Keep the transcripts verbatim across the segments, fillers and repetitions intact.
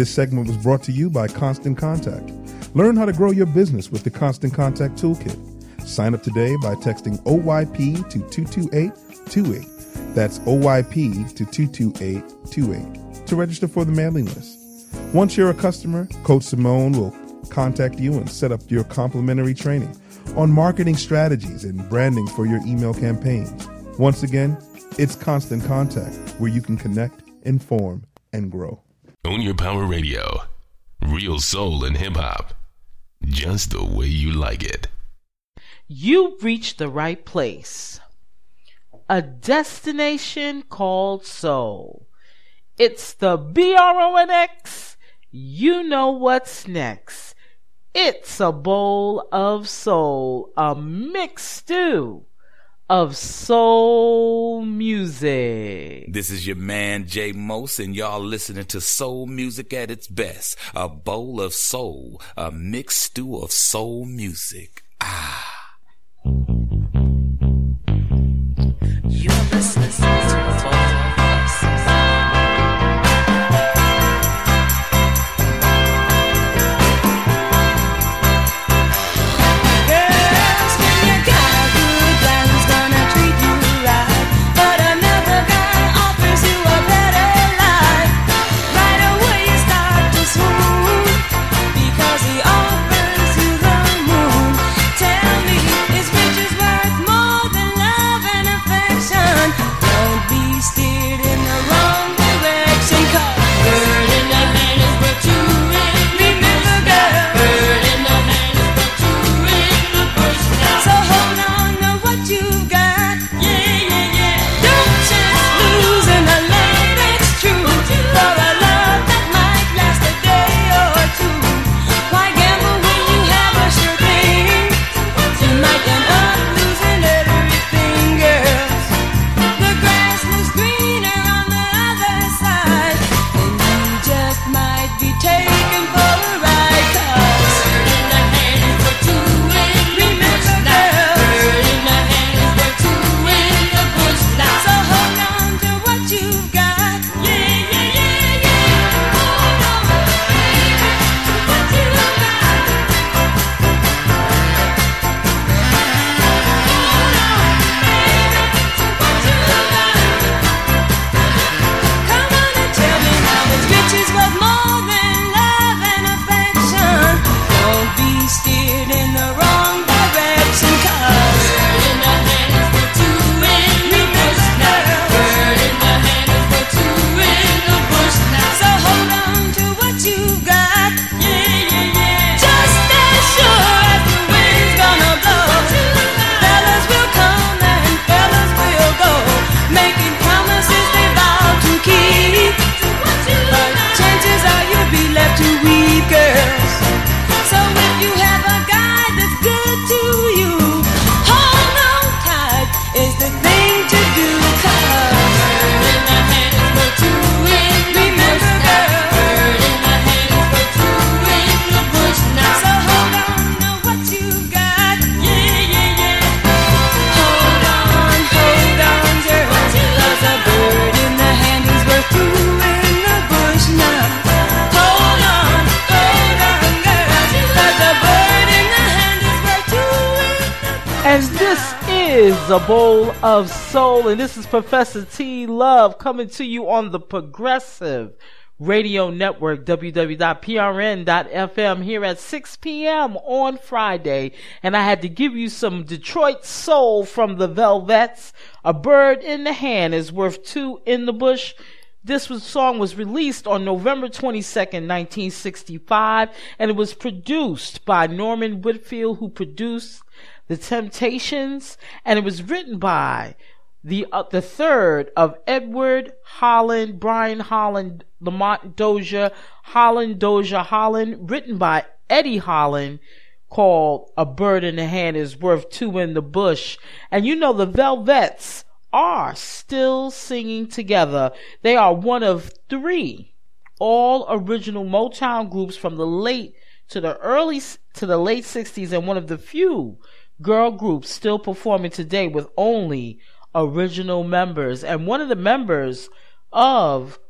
This segment was brought to you by Constant Contact. Learn how to grow your business with the Constant Contact Toolkit. Sign up today by texting O Y P to two two eight two eight. That's O Y P to two two eight two eight to register for the mailing list. Once you're a customer, Coach Simone will contact you and set up your complimentary training on marketing strategies and branding for your email campaigns. Once again, it's Constant Contact, where you can connect, inform, and grow. Own Your Power Radio. Real soul and hip-hop. Just the way you like it. You reached the right place. A destination called soul. It's the B R O N X. You know what's next. It's a bowl of soul, a mixed stew of soul music. This is your man Jay Mose, and y'all listening to soul music at its best. A bowl of soul, a mixed stew of soul music. Ah. You're listening to soul. A bowl of soul, and this is Professor T. Love coming to you on the Progressive Radio Network, w w w dot p r n dot f m, here at six p m on Friday. And I had to give you some Detroit soul from the Velvettes. A bird in the hand is worth two in the bush. This was, song was released on November twenty-second, nineteen sixty-five, and it was produced by Norman Whitfield, who produced The Temptations, and it was written by the uh, the third of Edward Holland, Brian Holland, Lamont Dozier, Holland Dozier Holland, written by Eddie Holland, called A Bird in the Hand is Worth Two in the Bush. And you know the Velvettes are still singing together. They are one of three all original Motown groups from the late to the early to the late sixties, and one of the few girl groups still performing today with only original members. And one of the members of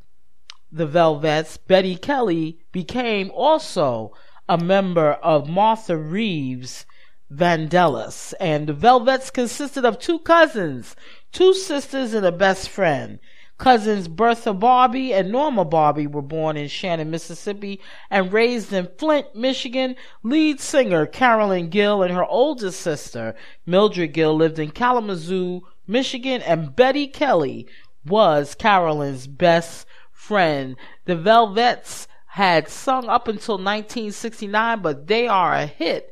the Velvettes, Betty Kelly became also a member of Martha Reeves Vandellas, and the Velvettes consisted of two cousins, two sisters, and a best friend. Cousins Bertha Barbie and Norma Barbie were born in Shannon, Mississippi, and raised in Flint, Michigan. Lead singer Carolyn Gill and her older sister, Mildred Gill, lived in Kalamazoo, Michigan, and Betty Kelly was Carolyn's best friend. The Velvettes had sung up until nineteen sixty-nine, but they are a hit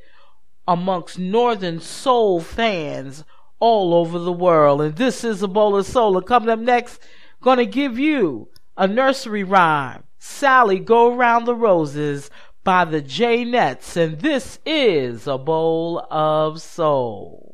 amongst Northern Soul fans all over the world. And this is A Bowl of Soul. And coming up next, gonna give you a nursery rhyme, Sally Go Round the Roses by the Jaynetts, and this is A Bowl of Soul.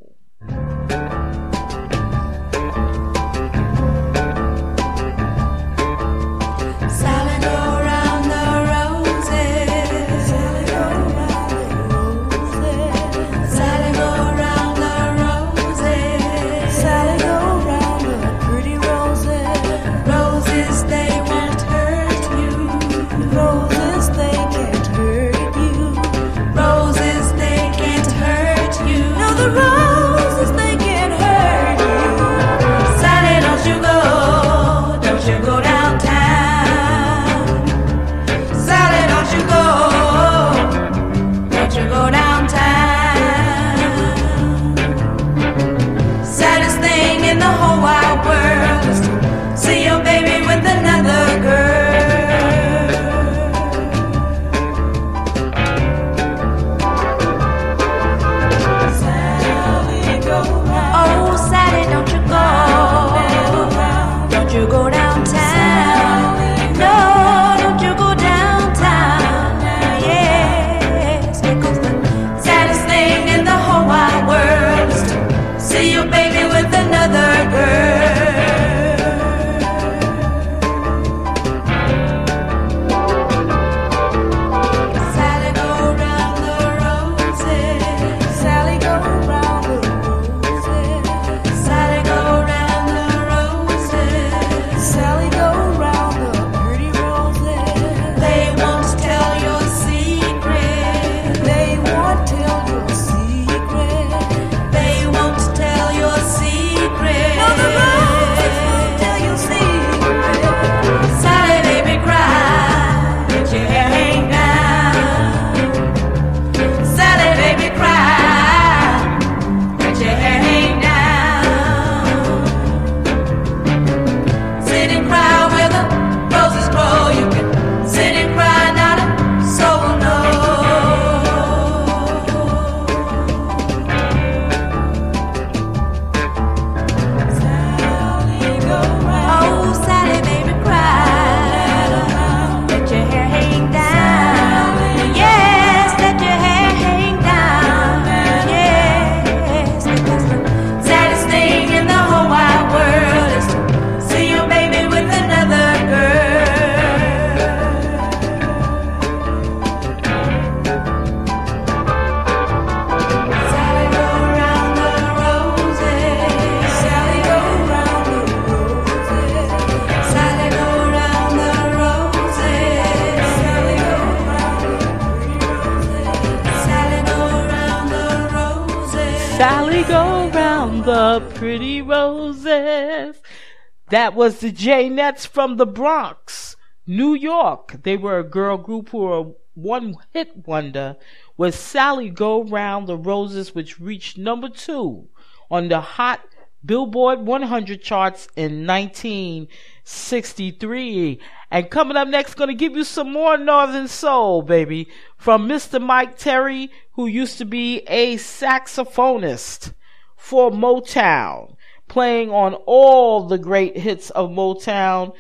That was the Jaynetts from the Bronx, New York. They were a girl group who were a one-hit wonder with Sally Go Round the Roses, which reached number two on the hot Billboard one hundred charts in nineteen sixty-three. And coming up next, going to give you some more Northern Soul, baby, from Mister Mike Terry, who used to be a saxophonist for Motown, playing on all the great hits of Motown.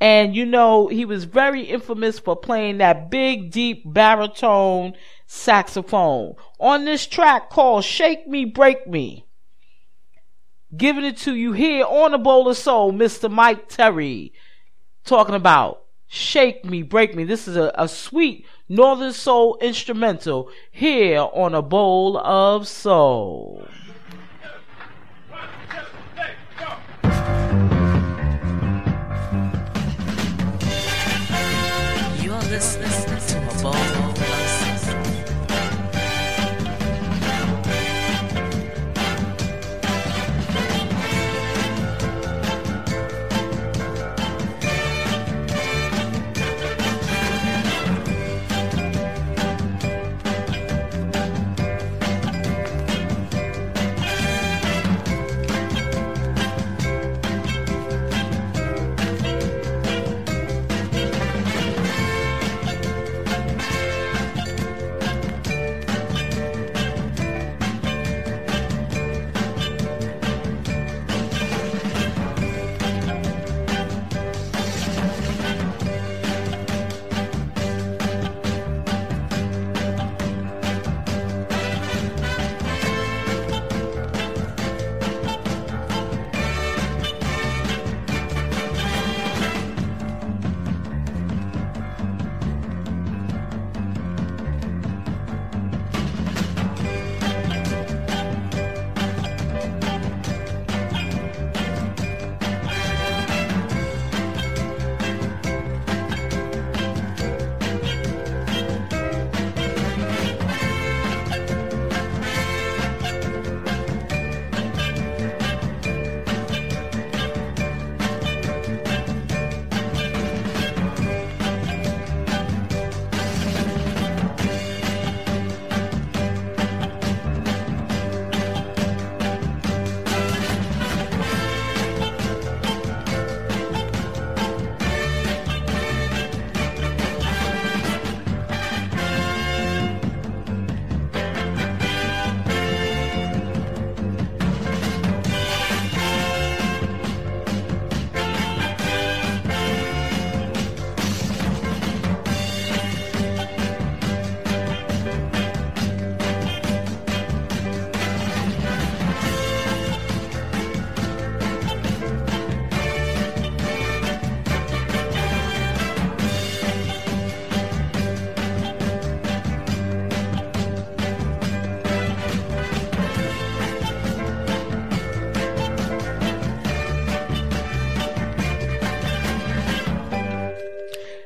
And you know, he was very infamous for playing that big, deep baritone saxophone. On this track called Shake Me, Break Me, giving it to you here on A Bowl of Soul, Mister Mike Terry, talking about Shake Me, Break Me. This is a, a sweet Northern Soul instrumental here on A Bowl of Soul. listening to a bowl of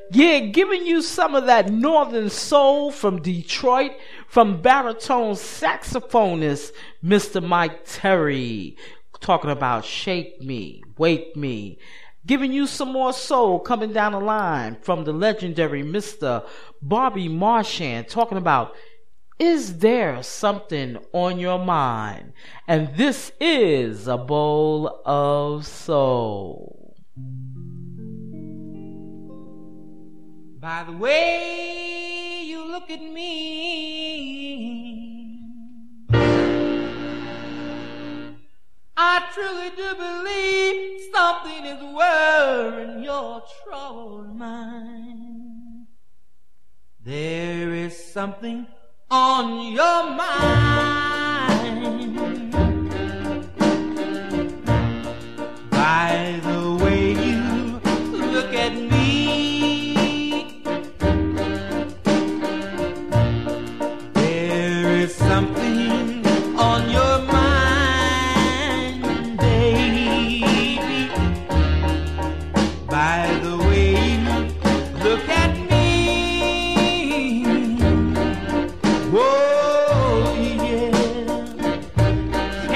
Yeah, giving you some of that northern soul from Detroit, from baritone saxophonist Mister Mike Terry, talking about Shake Me, Wake Me. Giving you some more soul coming down the line from the legendary Mister Bobby Marchan, talking about Is There Something on Your Mind? And this is A Bowl of Soul. By the way you look at me, I truly do believe something is worrying your troubled mind. There is something on your mind. By the way you look at me, something on your mind, baby. By the way you look at me, oh yeah,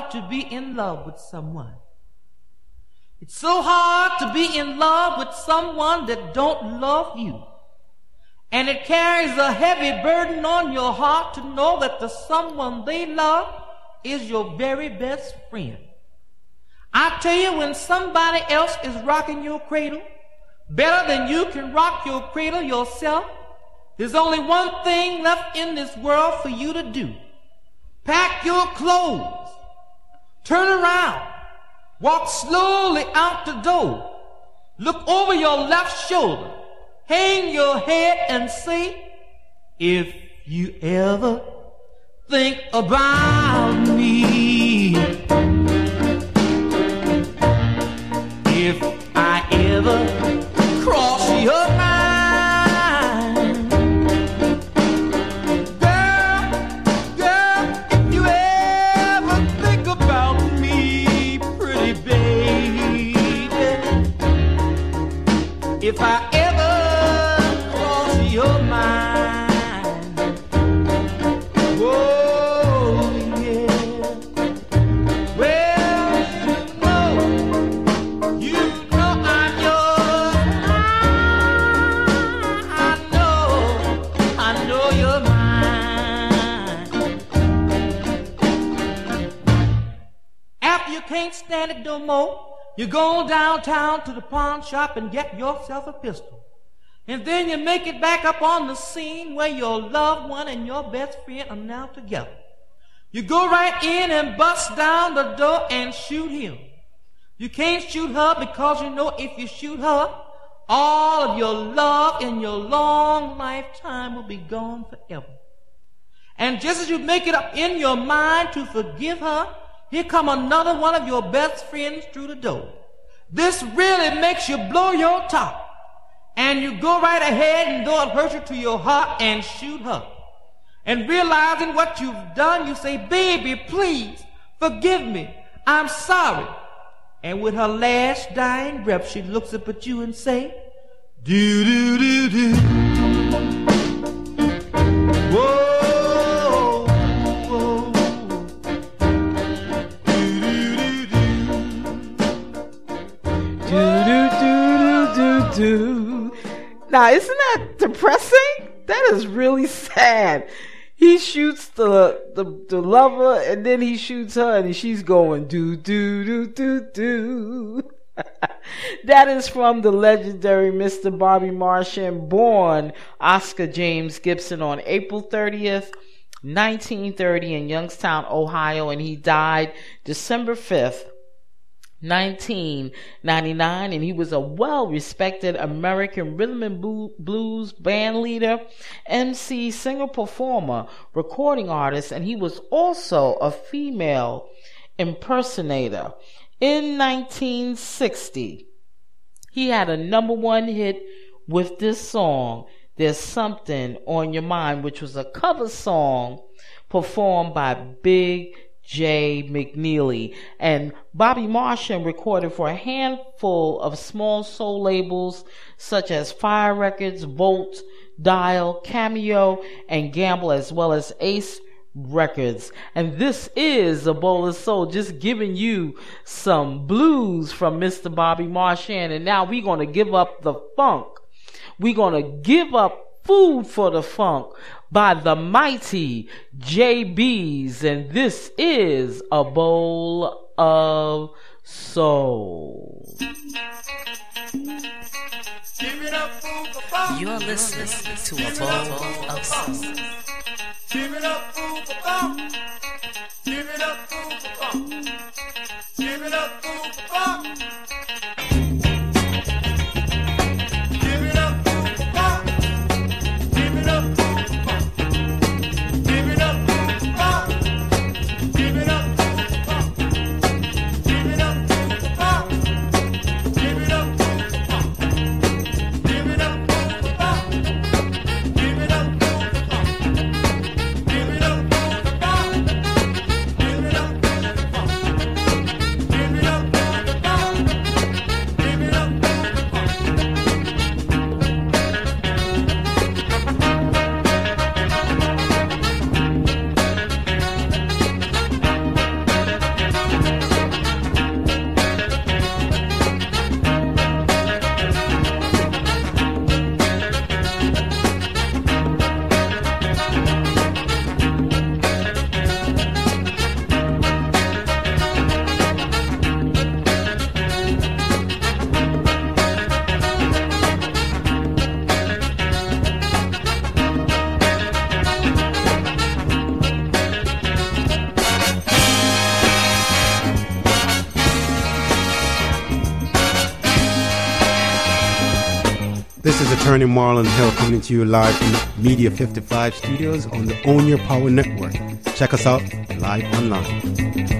hard to be in love with someone. It's so hard to be in love with someone that don't love you. And it carries a heavy burden on your heart to know that the someone they love is your very best friend. I tell you, when somebody else is rocking your cradle better than you can rock your cradle yourself, there's only one thing left in this world for you to do. Pack your clothes, turn around, walk slowly out the door, look over your left shoulder, hang your head and say, if you ever think about me, if I ever cross your mind, if I ever cross your mind, oh yeah, well you know, you know I'm yours, I, I know, I know you're mine. After you can't stand it no more, you go downtown to the pawn shop and get yourself a pistol. And then you make it back up on the scene where your loved one and your best friend are now together. You go right in and bust down the door and shoot him. You can't shoot her because you know if you shoot her, all of your love in your long lifetime will be gone forever. And just as you make it up in your mind to forgive her, here come another one of your best friends through the door. This really makes you blow your top. And you go right ahead and though it hurts you to your heart and shoot her. And realizing what you've done, you say, baby, please forgive me. I'm sorry. And with her last dying breath, she looks up at you and say, do, do, do, do. Whoa. Do. Now, isn't that depressing? That is really sad. He shoots the, the the lover, and then he shoots her, and she's going do do do do do. That is from the legendary Mister Bobby Marchan, born Oscar James Gibson on April thirtieth, nineteen thirty, in Youngstown, Ohio, and he died December fifth, nineteen ninety-nine, and he was a well-respected American rhythm and blues band leader, M C, singer, performer, recording artist, and he was also a female impersonator. In nineteen sixty, he had a number one hit with this song, There's Something on Your Mind, which was a cover song performed by Big Jay McNeely, and Bobby Marchan recorded for a handful of small soul labels such as Fire Records, Volt, Dial, Cameo, and Gamble, as well as Ace Records. And this is A Bowl of Soul, just giving you some blues from Mister Bobby Marchan. And now we're going to give up the funk. We're going to give up Food for the Funk by the mighty J B's, and this is A Bowl of Soul. You're listening to A Bowl of Soul. Give it up, food for funk. Give it up, food for funk. Give it up, food for funk. This is attorney Marlon Hill coming to you live from the Media fifty-five studios on the Own Your Power Network. Check us out live online.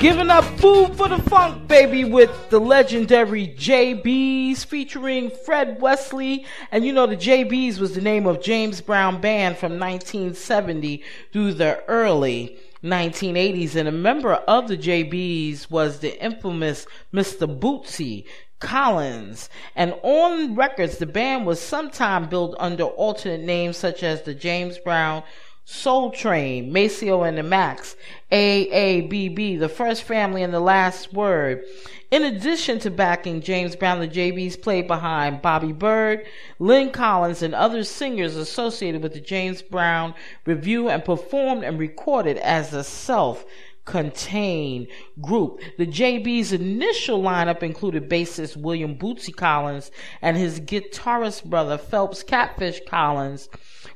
Giving up food for the funk, baby, with the legendary J B's featuring Fred Wesley. And you know, the J B's was the name of James Brown band from nineteen seventy through the early nineteen eighties. And a member of the J B's was the infamous Mister Bootsy Collins. And on records, the band was sometime billed under alternate names such as the James Brown Soul Train, Maceo and the Max, A A B B, The First Family, and The Last Word. In addition to backing James Brown, the J B's played behind Bobby Byrd, Lynn Collins, and other singers associated with the James Brown Revue, and performed and recorded as a self-contained group. The J B's initial lineup included bassist William Bootsy Collins and his guitarist brother Phelps Catfish Collins,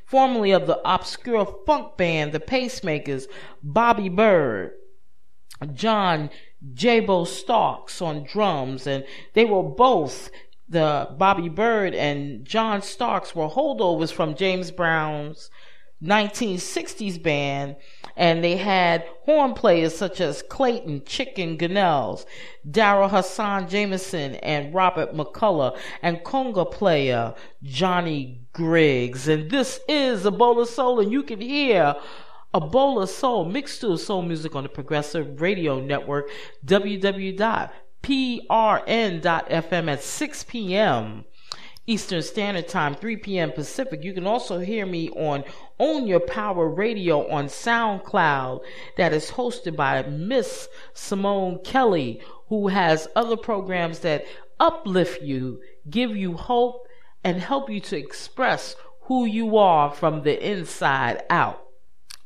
formerly of the obscure funk band The Pacemakers, Bobby Byrd, John Jabo Starks on drums, and they were both, the Bobby Byrd and John Starks were holdovers from James Brown's nineteen sixties band, and they had horn players such as Clayton Chicken Gunnels, Daryl Hassan Jameson, and Robert McCullough, and conga player Johnny Griggs. And this is A Bowl of Soul, and you can hear A Bowl of Soul mixed to soul music on the Progressive Radio Network, w w w dot p r n dot f m at six p m Eastern Standard Time, three p m Pacific. You can also hear me on Own Your Power Radio on SoundCloud, that is hosted by Miss Simone Kelly, who has other programs that uplift you, give you hope, and help you to express who you are from the inside out.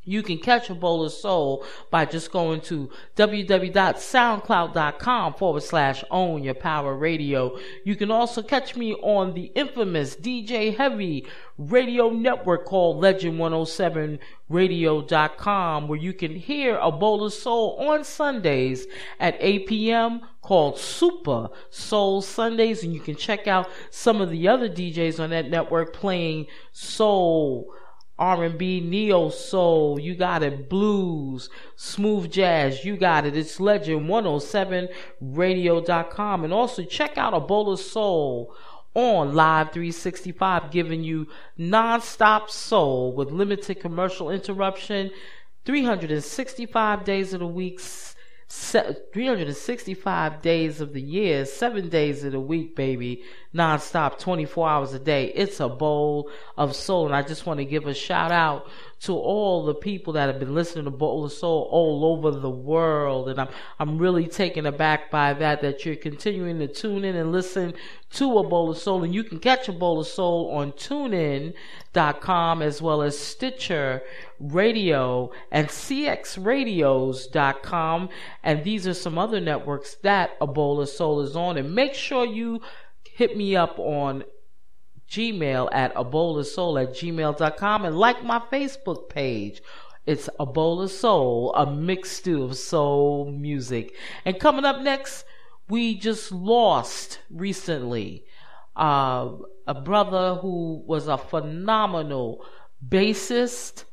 You can catch A Bowl of Soul by just going to w w w dot soundcloud dot com forward slash Own Your Power Radio. You can also catch me on the infamous D J Heavy radio network called legend one oh seven radio dot com, where you can hear A Bowl of Soul on Sundays at eight p m called Super Soul Sundays. And you can check out some of the other D Js on that network playing soul, R and B, neo soul, you got it, blues, smooth jazz, you got it. It's legend one oh seven radio dot com. And also check out A Bowl of Soul on Live three sixty-five, giving you non-stop soul with limited commercial interruption, three hundred sixty-five days of the week, three hundred sixty-five days of the year, seven days of the week, baby, non-stop, twenty-four hours a day. It's A Bowl of Soul. And I just want to give a shout out to all the people that have been listening to Bowl of Soul all over the world. And I'm I'm really taken aback by that, that you're continuing to tune in and listen to A Bowl of Soul. And you can catch A Bowl of Soul on tune in dot com as well as Stitcher Radio and c x radios dot com. And these are some other networks that A Bowl of Soul is on. And make sure you hit me up on Gmail at a bowl of soul at gmail dot com, and like my Facebook page. It's A Bowl of Soul, a mixed stew of soul music. And coming up next, we just lost recently uh, a brother who was a phenomenal bassist.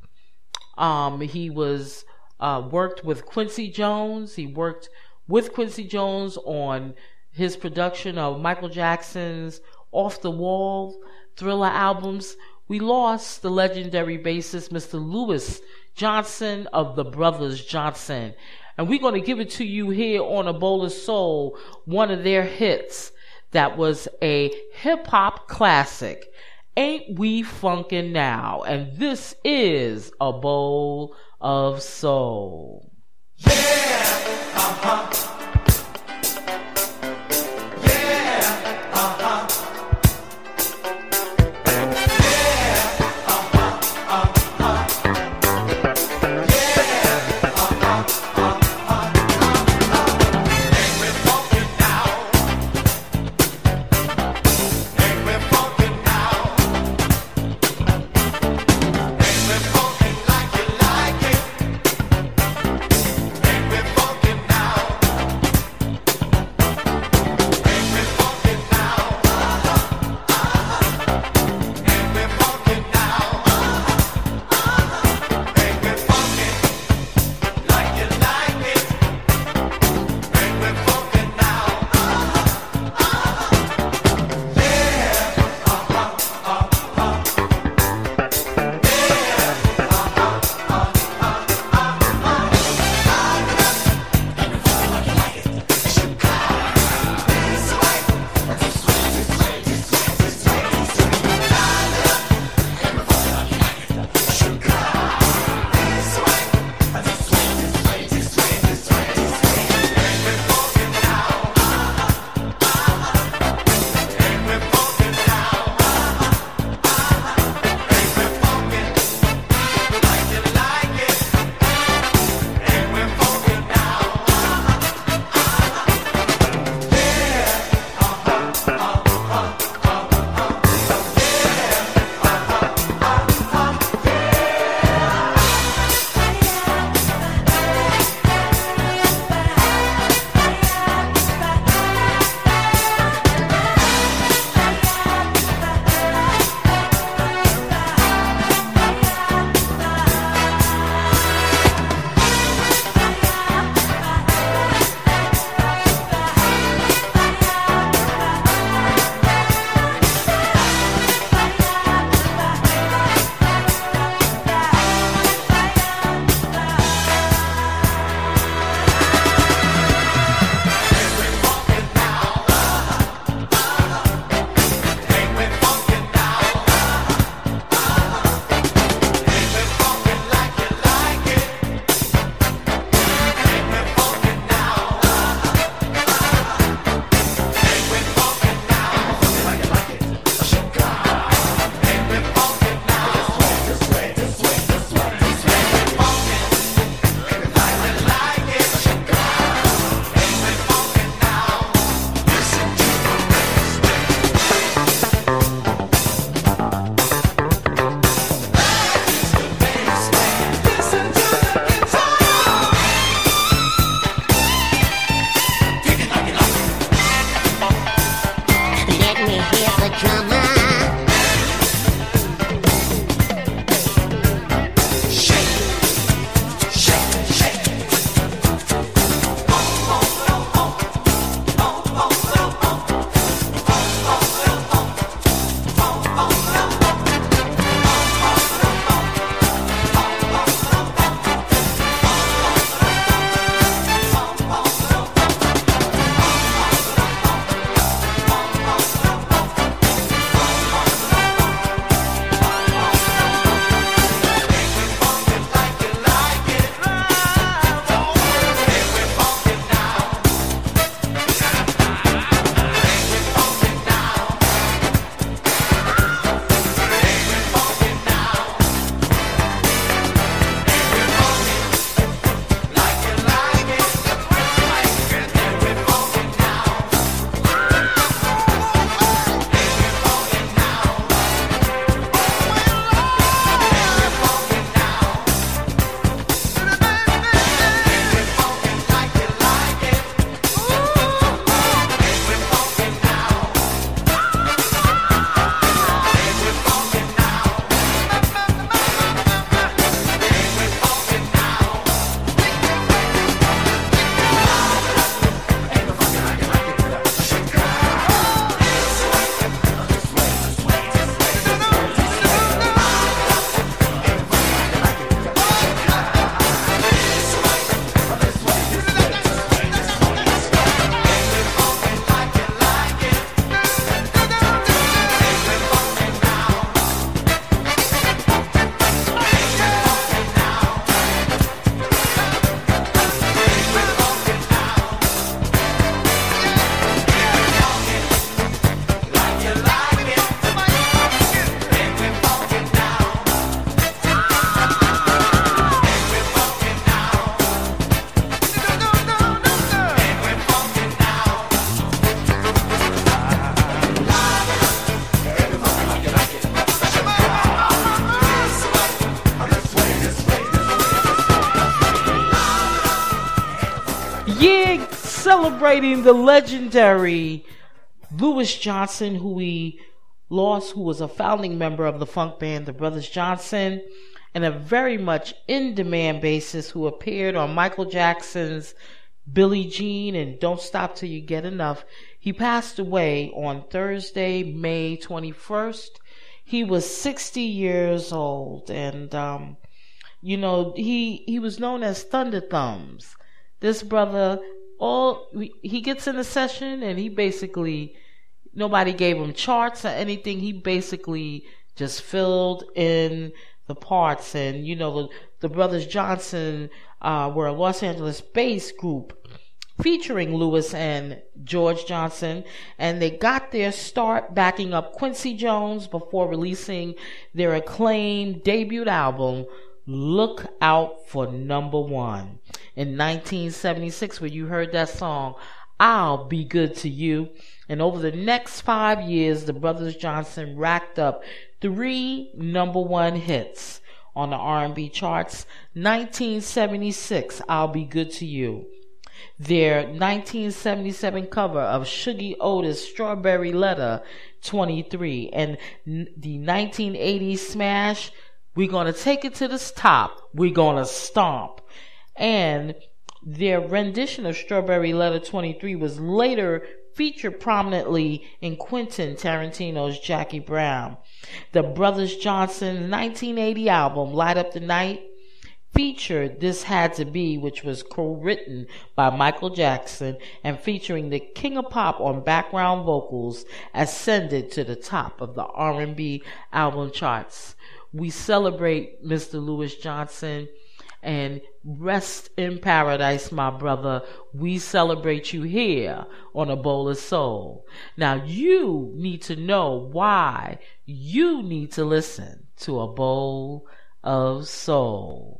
Um, he was uh, worked with Quincy Jones. He worked with Quincy Jones on his production of Michael Jackson's Off the Wall Thriller albums. We lost the legendary bassist, Mister Lewis Johnson of The Brothers Johnson. And we're going to give it to you here on A Bowl of Soul, one of their hits that was a hip-hop classic, Ain't We Funkin' Now? And this is A Bowl of Soul. Yeah, uh-huh. gig celebrating the legendary Louis Johnson, who we lost, who was a founding member of the funk band The Brothers Johnson, and a very much in-demand bassist who appeared on Michael Jackson's Billie Jean and Don't Stop Till You Get Enough. He passed away on Thursday, May twenty-first. He was sixty years old, and um, you know, he he was known as Thunder Thumbs. This brother, all he gets in a session, and he basically, nobody gave him charts or anything. He basically just filled in the parts. And you know, the, the Brothers Johnson uh, were a Los Angeles-based group featuring Lewis and George Johnson, and they got their start backing up Quincy Jones before releasing their acclaimed debut album, Look Out for Number One, in nineteen seventy-six, where you heard that song, I'll Be Good to You. And over the next five years, the Brothers Johnson racked up three number one hits on the R and B charts. nineteen seventy-six, I'll Be Good to You. Their nineteen seventy-seven cover of Shuggie Otis' Strawberry Letter twenty-three, and the nineteen eighty smash, We're Gonna Take It to the Top, We're Gonna Stomp. And their rendition of Strawberry Letter twenty-three was later featured prominently in Quentin Tarantino's Jackie Brown. The Brothers Johnson's nineteen eighty album, Light Up the Night, featured This Had to Be, which was co-written by Michael Jackson and featuring the King of Pop on background vocals, ascended to the top of the R and B album charts. We celebrate Mister Louis Johnson, and rest in paradise, my brother. We celebrate you here on A Bowl of Soul. Now you need to know why you need to listen to A Bowl of Soul.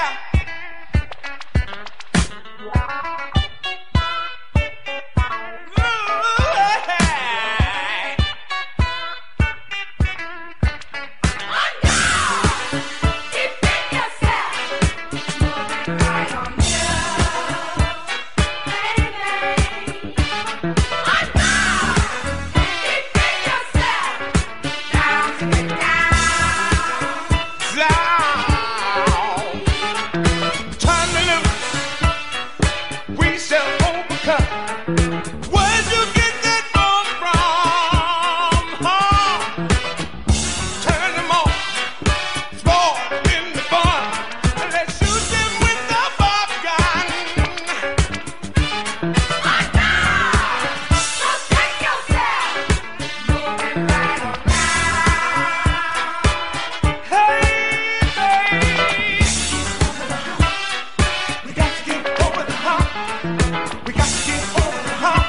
We got to get over the hump.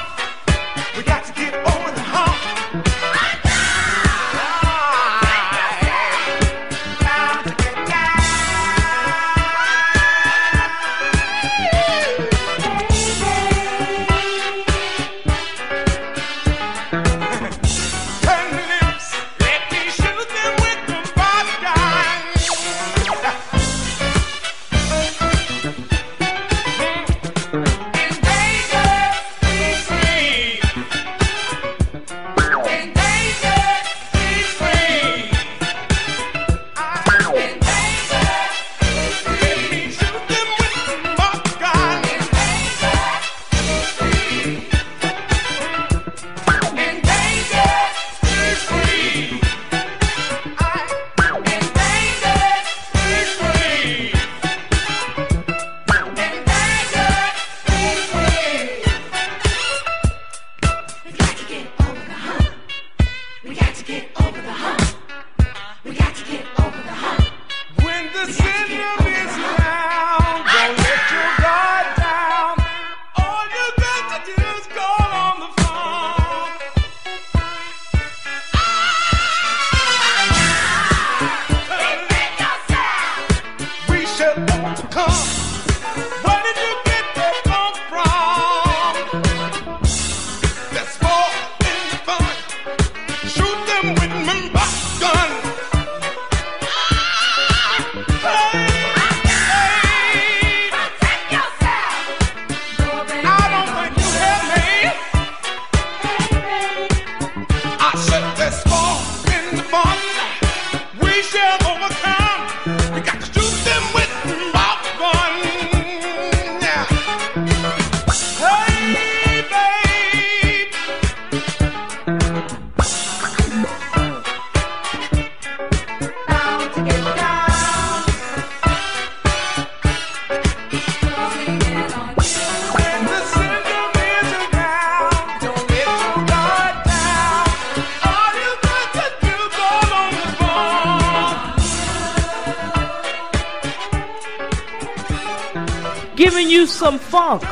you some funk,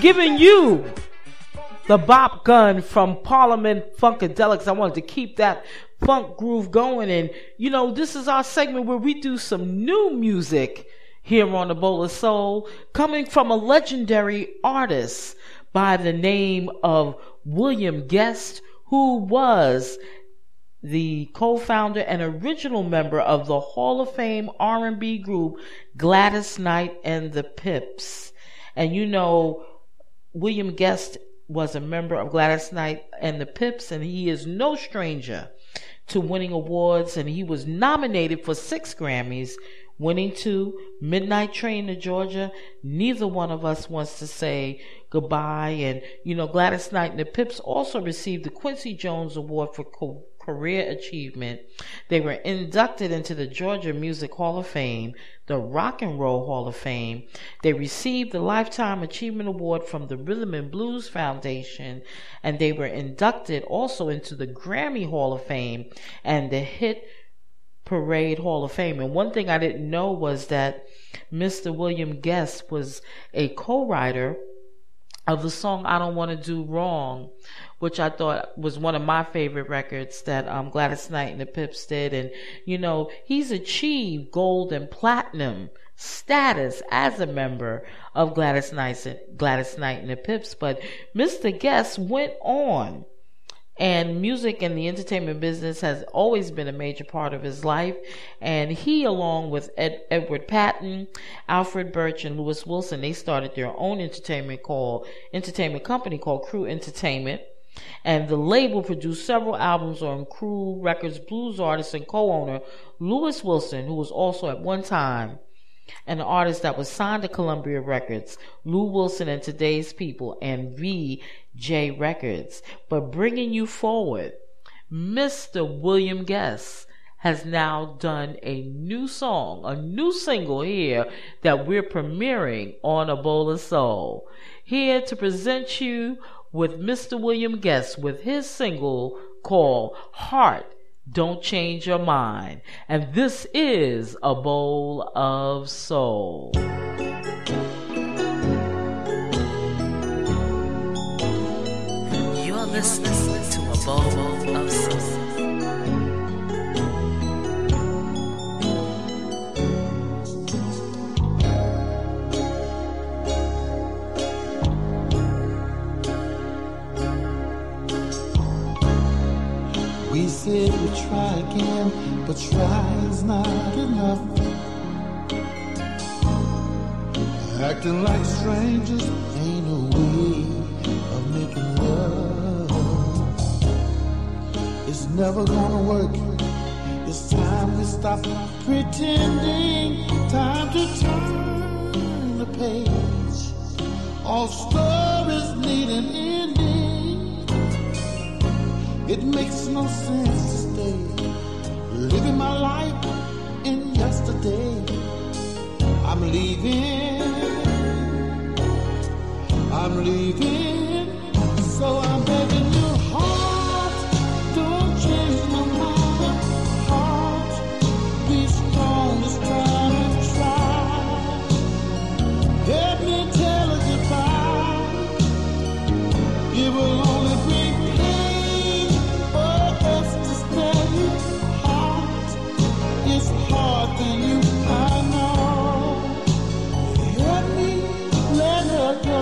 giving you the Bop Gun from Parliament Funkadelics. I wanted to keep that funk groove going, and you know, this is our segment where we do some new music here on the Bowl of Soul, coming from a legendary artist by the name of William Guest, who was the co-founder and original member of the Hall of Fame R and B group Gladys Knight and the Pips. And you know, William Guest was a member of Gladys Knight and the Pips, and he is no stranger to winning awards, and he was nominated for six Grammys, winning two, Midnight Train to Georgia, Neither One of Us Wants to Say Goodbye. And, you know, Gladys Knight and the Pips also received the Quincy Jones Award for Co- Career Achievement. They were inducted into the Georgia Music Hall of Fame, the Rock and Roll Hall of Fame. They received the Lifetime Achievement Award from the Rhythm and Blues Foundation, and they were inducted also into the Grammy Hall of Fame and the Hit Parade Hall of Fame. And one thing I didn't know was that Mister William Guest was a co-writer of the song I Don't Want to Do Wrong, which I thought was one of my favorite records that um, Gladys Knight and the Pips did. And, you know, he's achieved gold and platinum status as a member of Gladys Knight, Gladys Knight and the Pips. But Mister Guest went on, and music and the entertainment business has always been a major part of his life. And he, along with Ed, Edward Patton, Alfred Birch, and Lewis Wilson, they started their own entertainment called entertainment company called Crew Entertainment. And the label produced several albums on Crew Records. Blues artist and co-owner Lewis Wilson, who was also at one time an artist that was signed to Columbia Records, Lew Wilson and Today's People, and V J Records. But bringing you forward, Mister William Guest has now done a new song, a new single here that we're premiering on A Bowl of Soul. Here to present you with Mister William Guest with his single called Heart Don't Change Your Mind. And this is A Bowl of Soul. You're listening to A Bowl of Soul. Said we'd try again, but try is not enough. Acting like strangers ain't a way of making love. It's never gonna work. It's time we stop pretending. Time to turn the page. All stories need an ending. It makes no sense to stay living my life in yesterday. I'm leaving, I'm leaving, so I'm begging you, heart, don't change my mind. Heart, be strong this time and try. Let me tell you goodbye. It will only bring I know, let me let her go.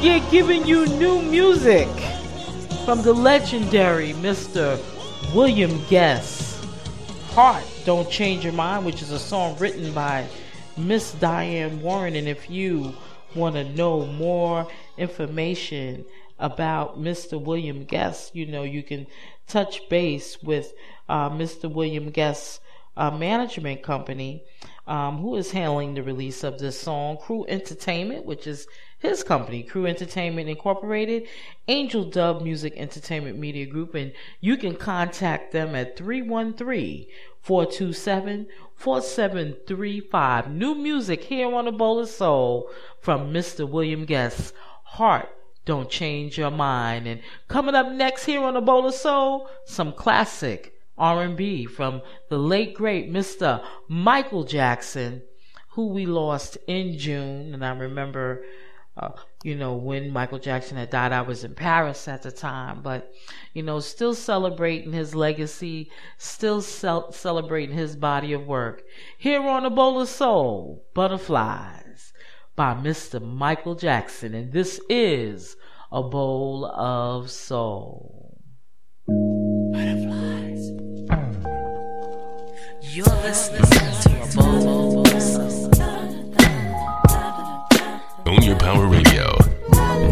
We're giving you new music from the legendary Mister William Guest. Heart Don't Change Your Mind, which is a song written by Miss Diane Warren. And if you want to know more information about Mister William Guest, you know, you can touch base with uh, Mister William Guest's uh, management company, um, who is handling the release of this song, Crew Entertainment, which is his company, Crew Entertainment Incorporated, Angel Dove Music Entertainment Media Group, and you can contact them at three one three, four two seven, four seven three five. New music here on A Bowl of Soul from Mister William Guest, Heart Don't Change Your Mind. And coming up next here on A Bowl of Soul, some classic R and B from the late, great Mister Michael Jackson, who we lost in June. And I remember, uh, you know, when Michael Jackson had died, I was in Paris at the time. But, you know, still celebrating his legacy, still cel- celebrating his body of work. Here on A Bowl of Soul, Butterflies by Mister Michael Jackson. And this is A Bowl of Soul. Butterflies. You're listening to A Bowl of Soul. Own Your Power Radio.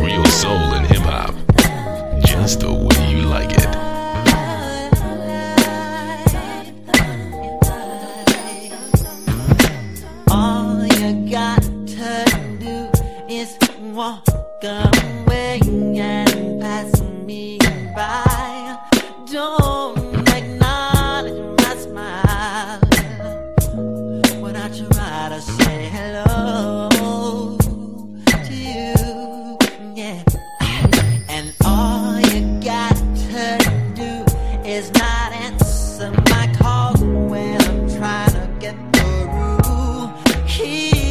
Real soul and hip hop. Just the way you like it. Walk away and pass me by. Don't acknowledge my smile when I try to say hello to you. Yeah, and all you got to do is not answer my call when I'm trying to get through. Keep yes.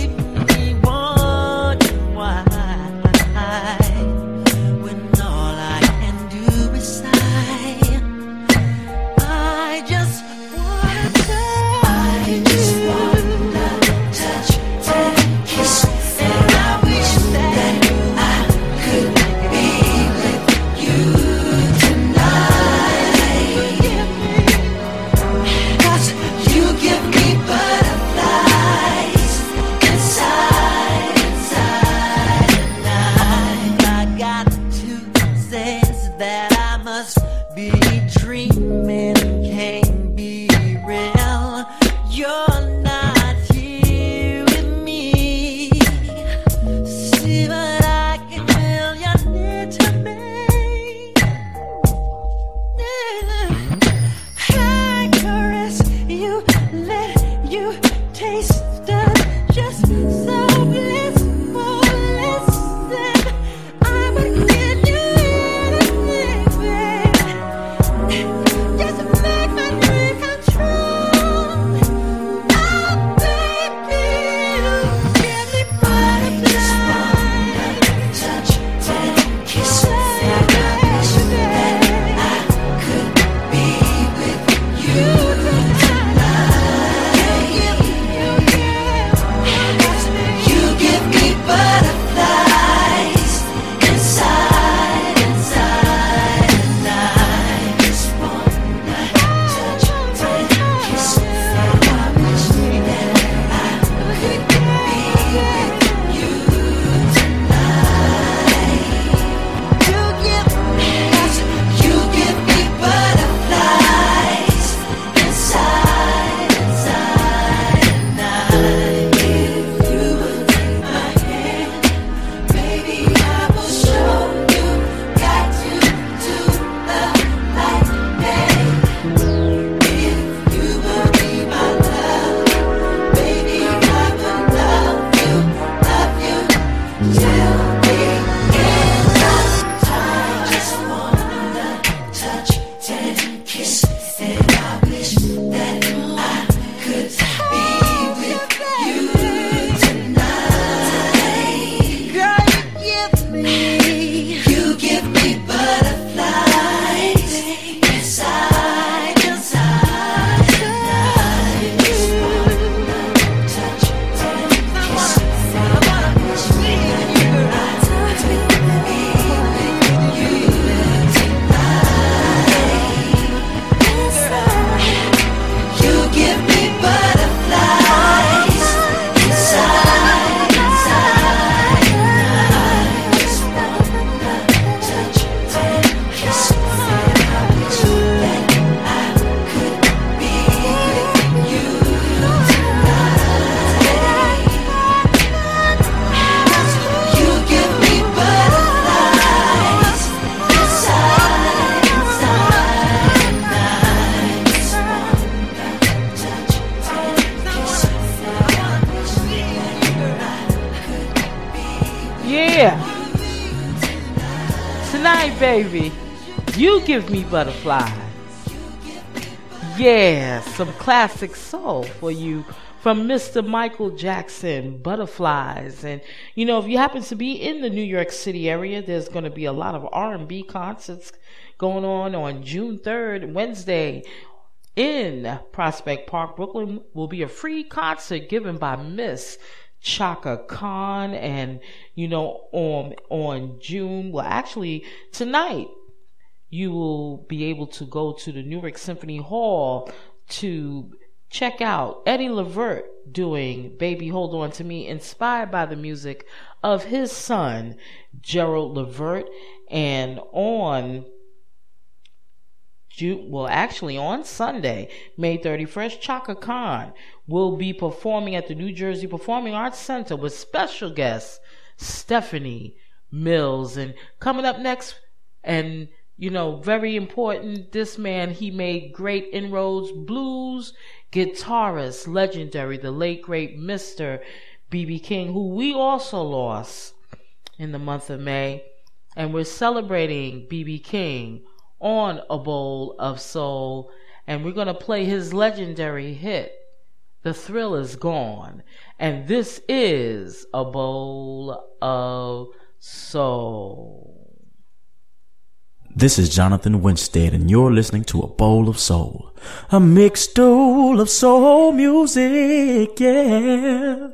Tonight, baby, you give me butterflies. Yeah, some classic soul for you from Mister Michael Jackson, Butterflies. And, you know, if you happen to be in the New York City area, there's going to be a lot of R and B concerts going on on June third, Wednesday. In Prospect Park, Brooklyn, will be a free concert given by Miss Chaka Khan. And, you know, on, on June, well, actually, tonight, you will be able to go to the Newark Symphony Hall to check out Eddie LaVert doing Baby Hold On To Me, inspired by the music of his son, Gerald LaVert. And on June, well, actually on Sunday, May thirty-first, Chaka Khan will be performing at the New Jersey Performing Arts Center with special guest Stephanie Mills. And coming up next, and, you know, very important, this man, he made great inroads, blues guitarist, legendary, the late, great Mister B B. King, who we also lost in the month of May. And we're celebrating B B. King on A Bowl of Soul, and we're going to play his legendary hit, The Thrill Is Gone. And this is A Bowl of Soul. This is Jonathan Winstead, and you're listening to A Bowl of Soul, a mixed bowl of soul music, yeah.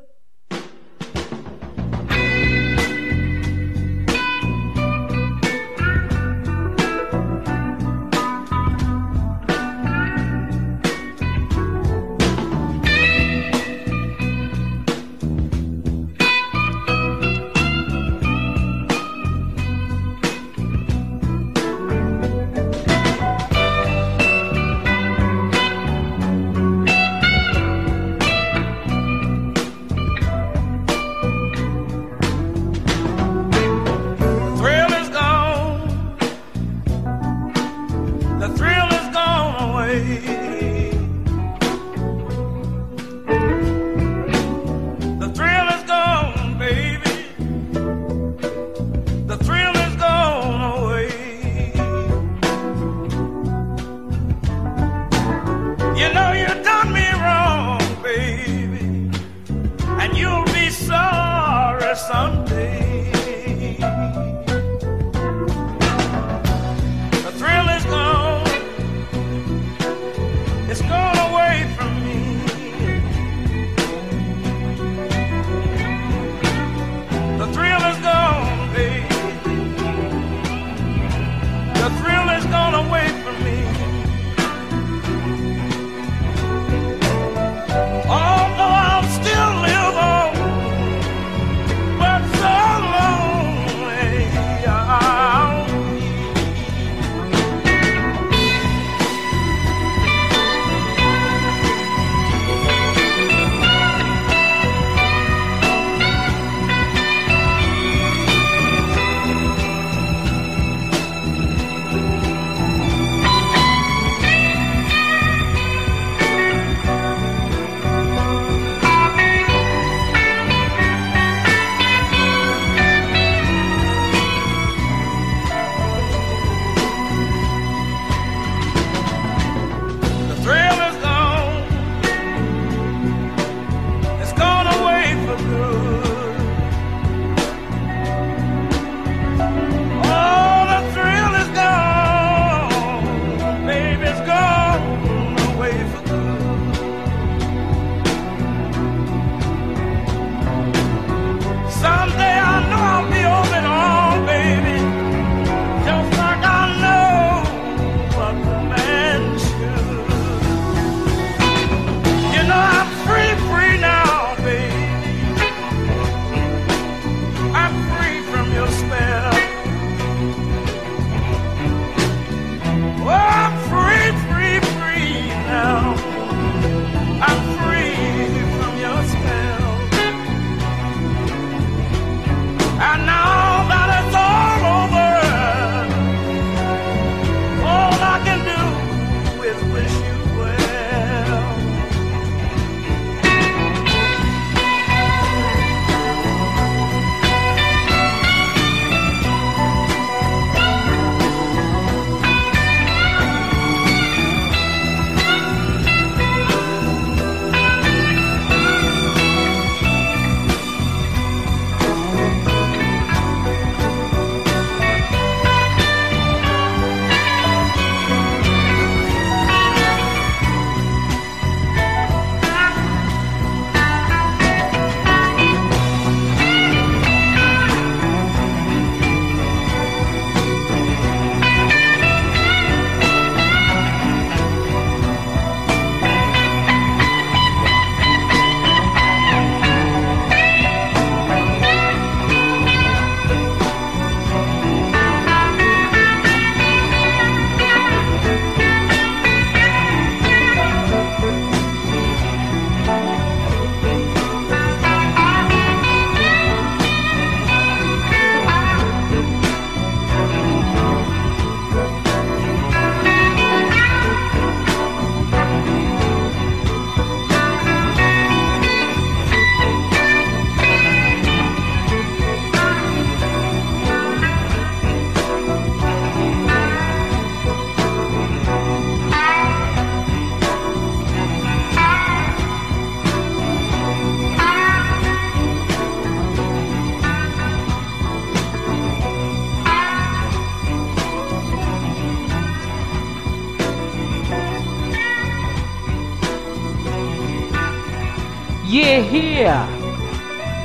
Yeah, here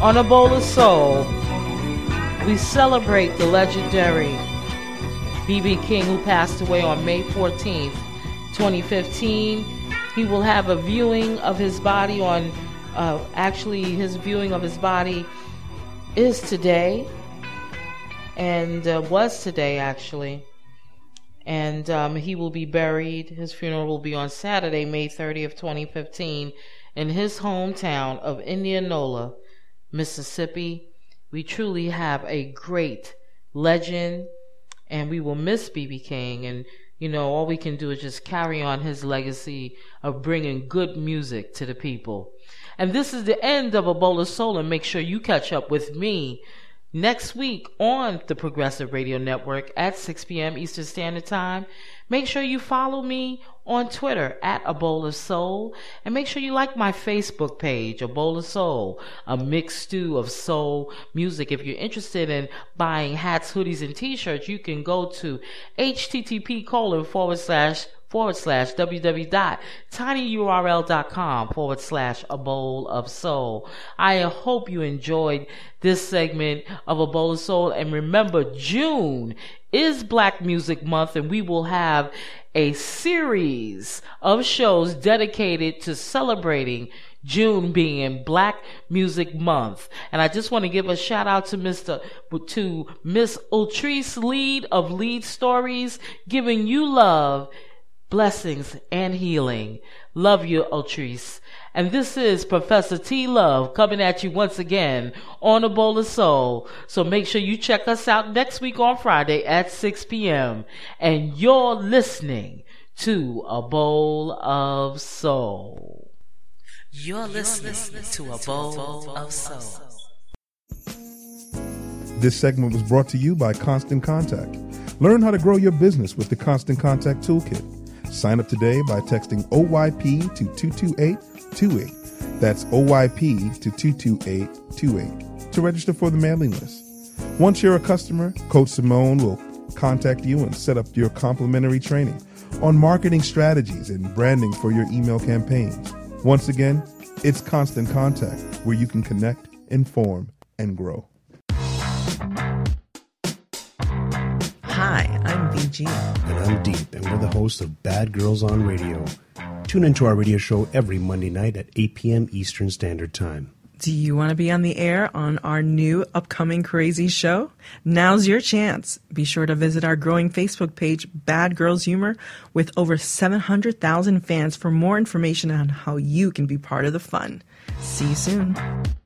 on A Bowl of Soul, we celebrate the legendary B B. King, who passed away on May fourteenth, twenty fifteen. He will have a viewing of his body on, uh, actually his viewing of his body is today, and uh, was today actually. And um, he will be buried, his funeral will be on Saturday, May thirtieth, twenty fifteen, in his hometown of Indianola, Mississippi. We truly have a great legend, and we will miss B B. King. And, you know, all we can do is just carry on his legacy of bringing good music to the people. And this is the end of A Bowl of Soul, and make sure you catch up with me next week on the Progressive Radio Network at six p.m. Eastern Standard Time. Make sure you follow me on Twitter at A Bowl of Soul. And make sure you like my Facebook page, A Bowl of Soul, a mixed stew of soul music. If you're interested in buying hats, hoodies, and T-shirts, you can go to http colon forward slash forward slash www.tinyurl.com forward slash A Bowl of Soul. I hope you enjoyed this segment of A Bowl of Soul. And remember, June is Black Music Month, and we will have a series of shows dedicated to celebrating June being Black Music Month. And I just want to give a shout out to Mister to Miss Ultrice Lead of Lead Stories, giving you love, blessings, and healing. Love you, Ultrice. And this is Professor T. Love coming at you once again on A Bowl of Soul. So make sure you check us out next week on Friday at six p.m. And you're listening to A Bowl of Soul. You're listening, you're listening to A Bowl of Soul. This segment was brought to you by Constant Contact. Learn how to grow your business with the Constant Contact Toolkit. Sign up today by texting O Y P to two two eight two eight. That's O Y P to two two eight two eight to register for the mailing list. Once you're a customer, Coach Simone will contact you and set up your complimentary training on marketing strategies and branding for your email campaigns. Once again, it's Constant Contact, where you can connect, inform, and grow. Hi, I'm V G. And I'm Deep, and we're the hosts of Bad Girls on Radio. Tune into our radio show every Monday night at eight p.m. Eastern Standard Time. Do you want to be on the air on our new upcoming crazy show? Now's your chance. Be sure to visit our growing Facebook page, Bad Girls Humor, with over seven hundred thousand fans for more information on how you can be part of the fun. See you soon.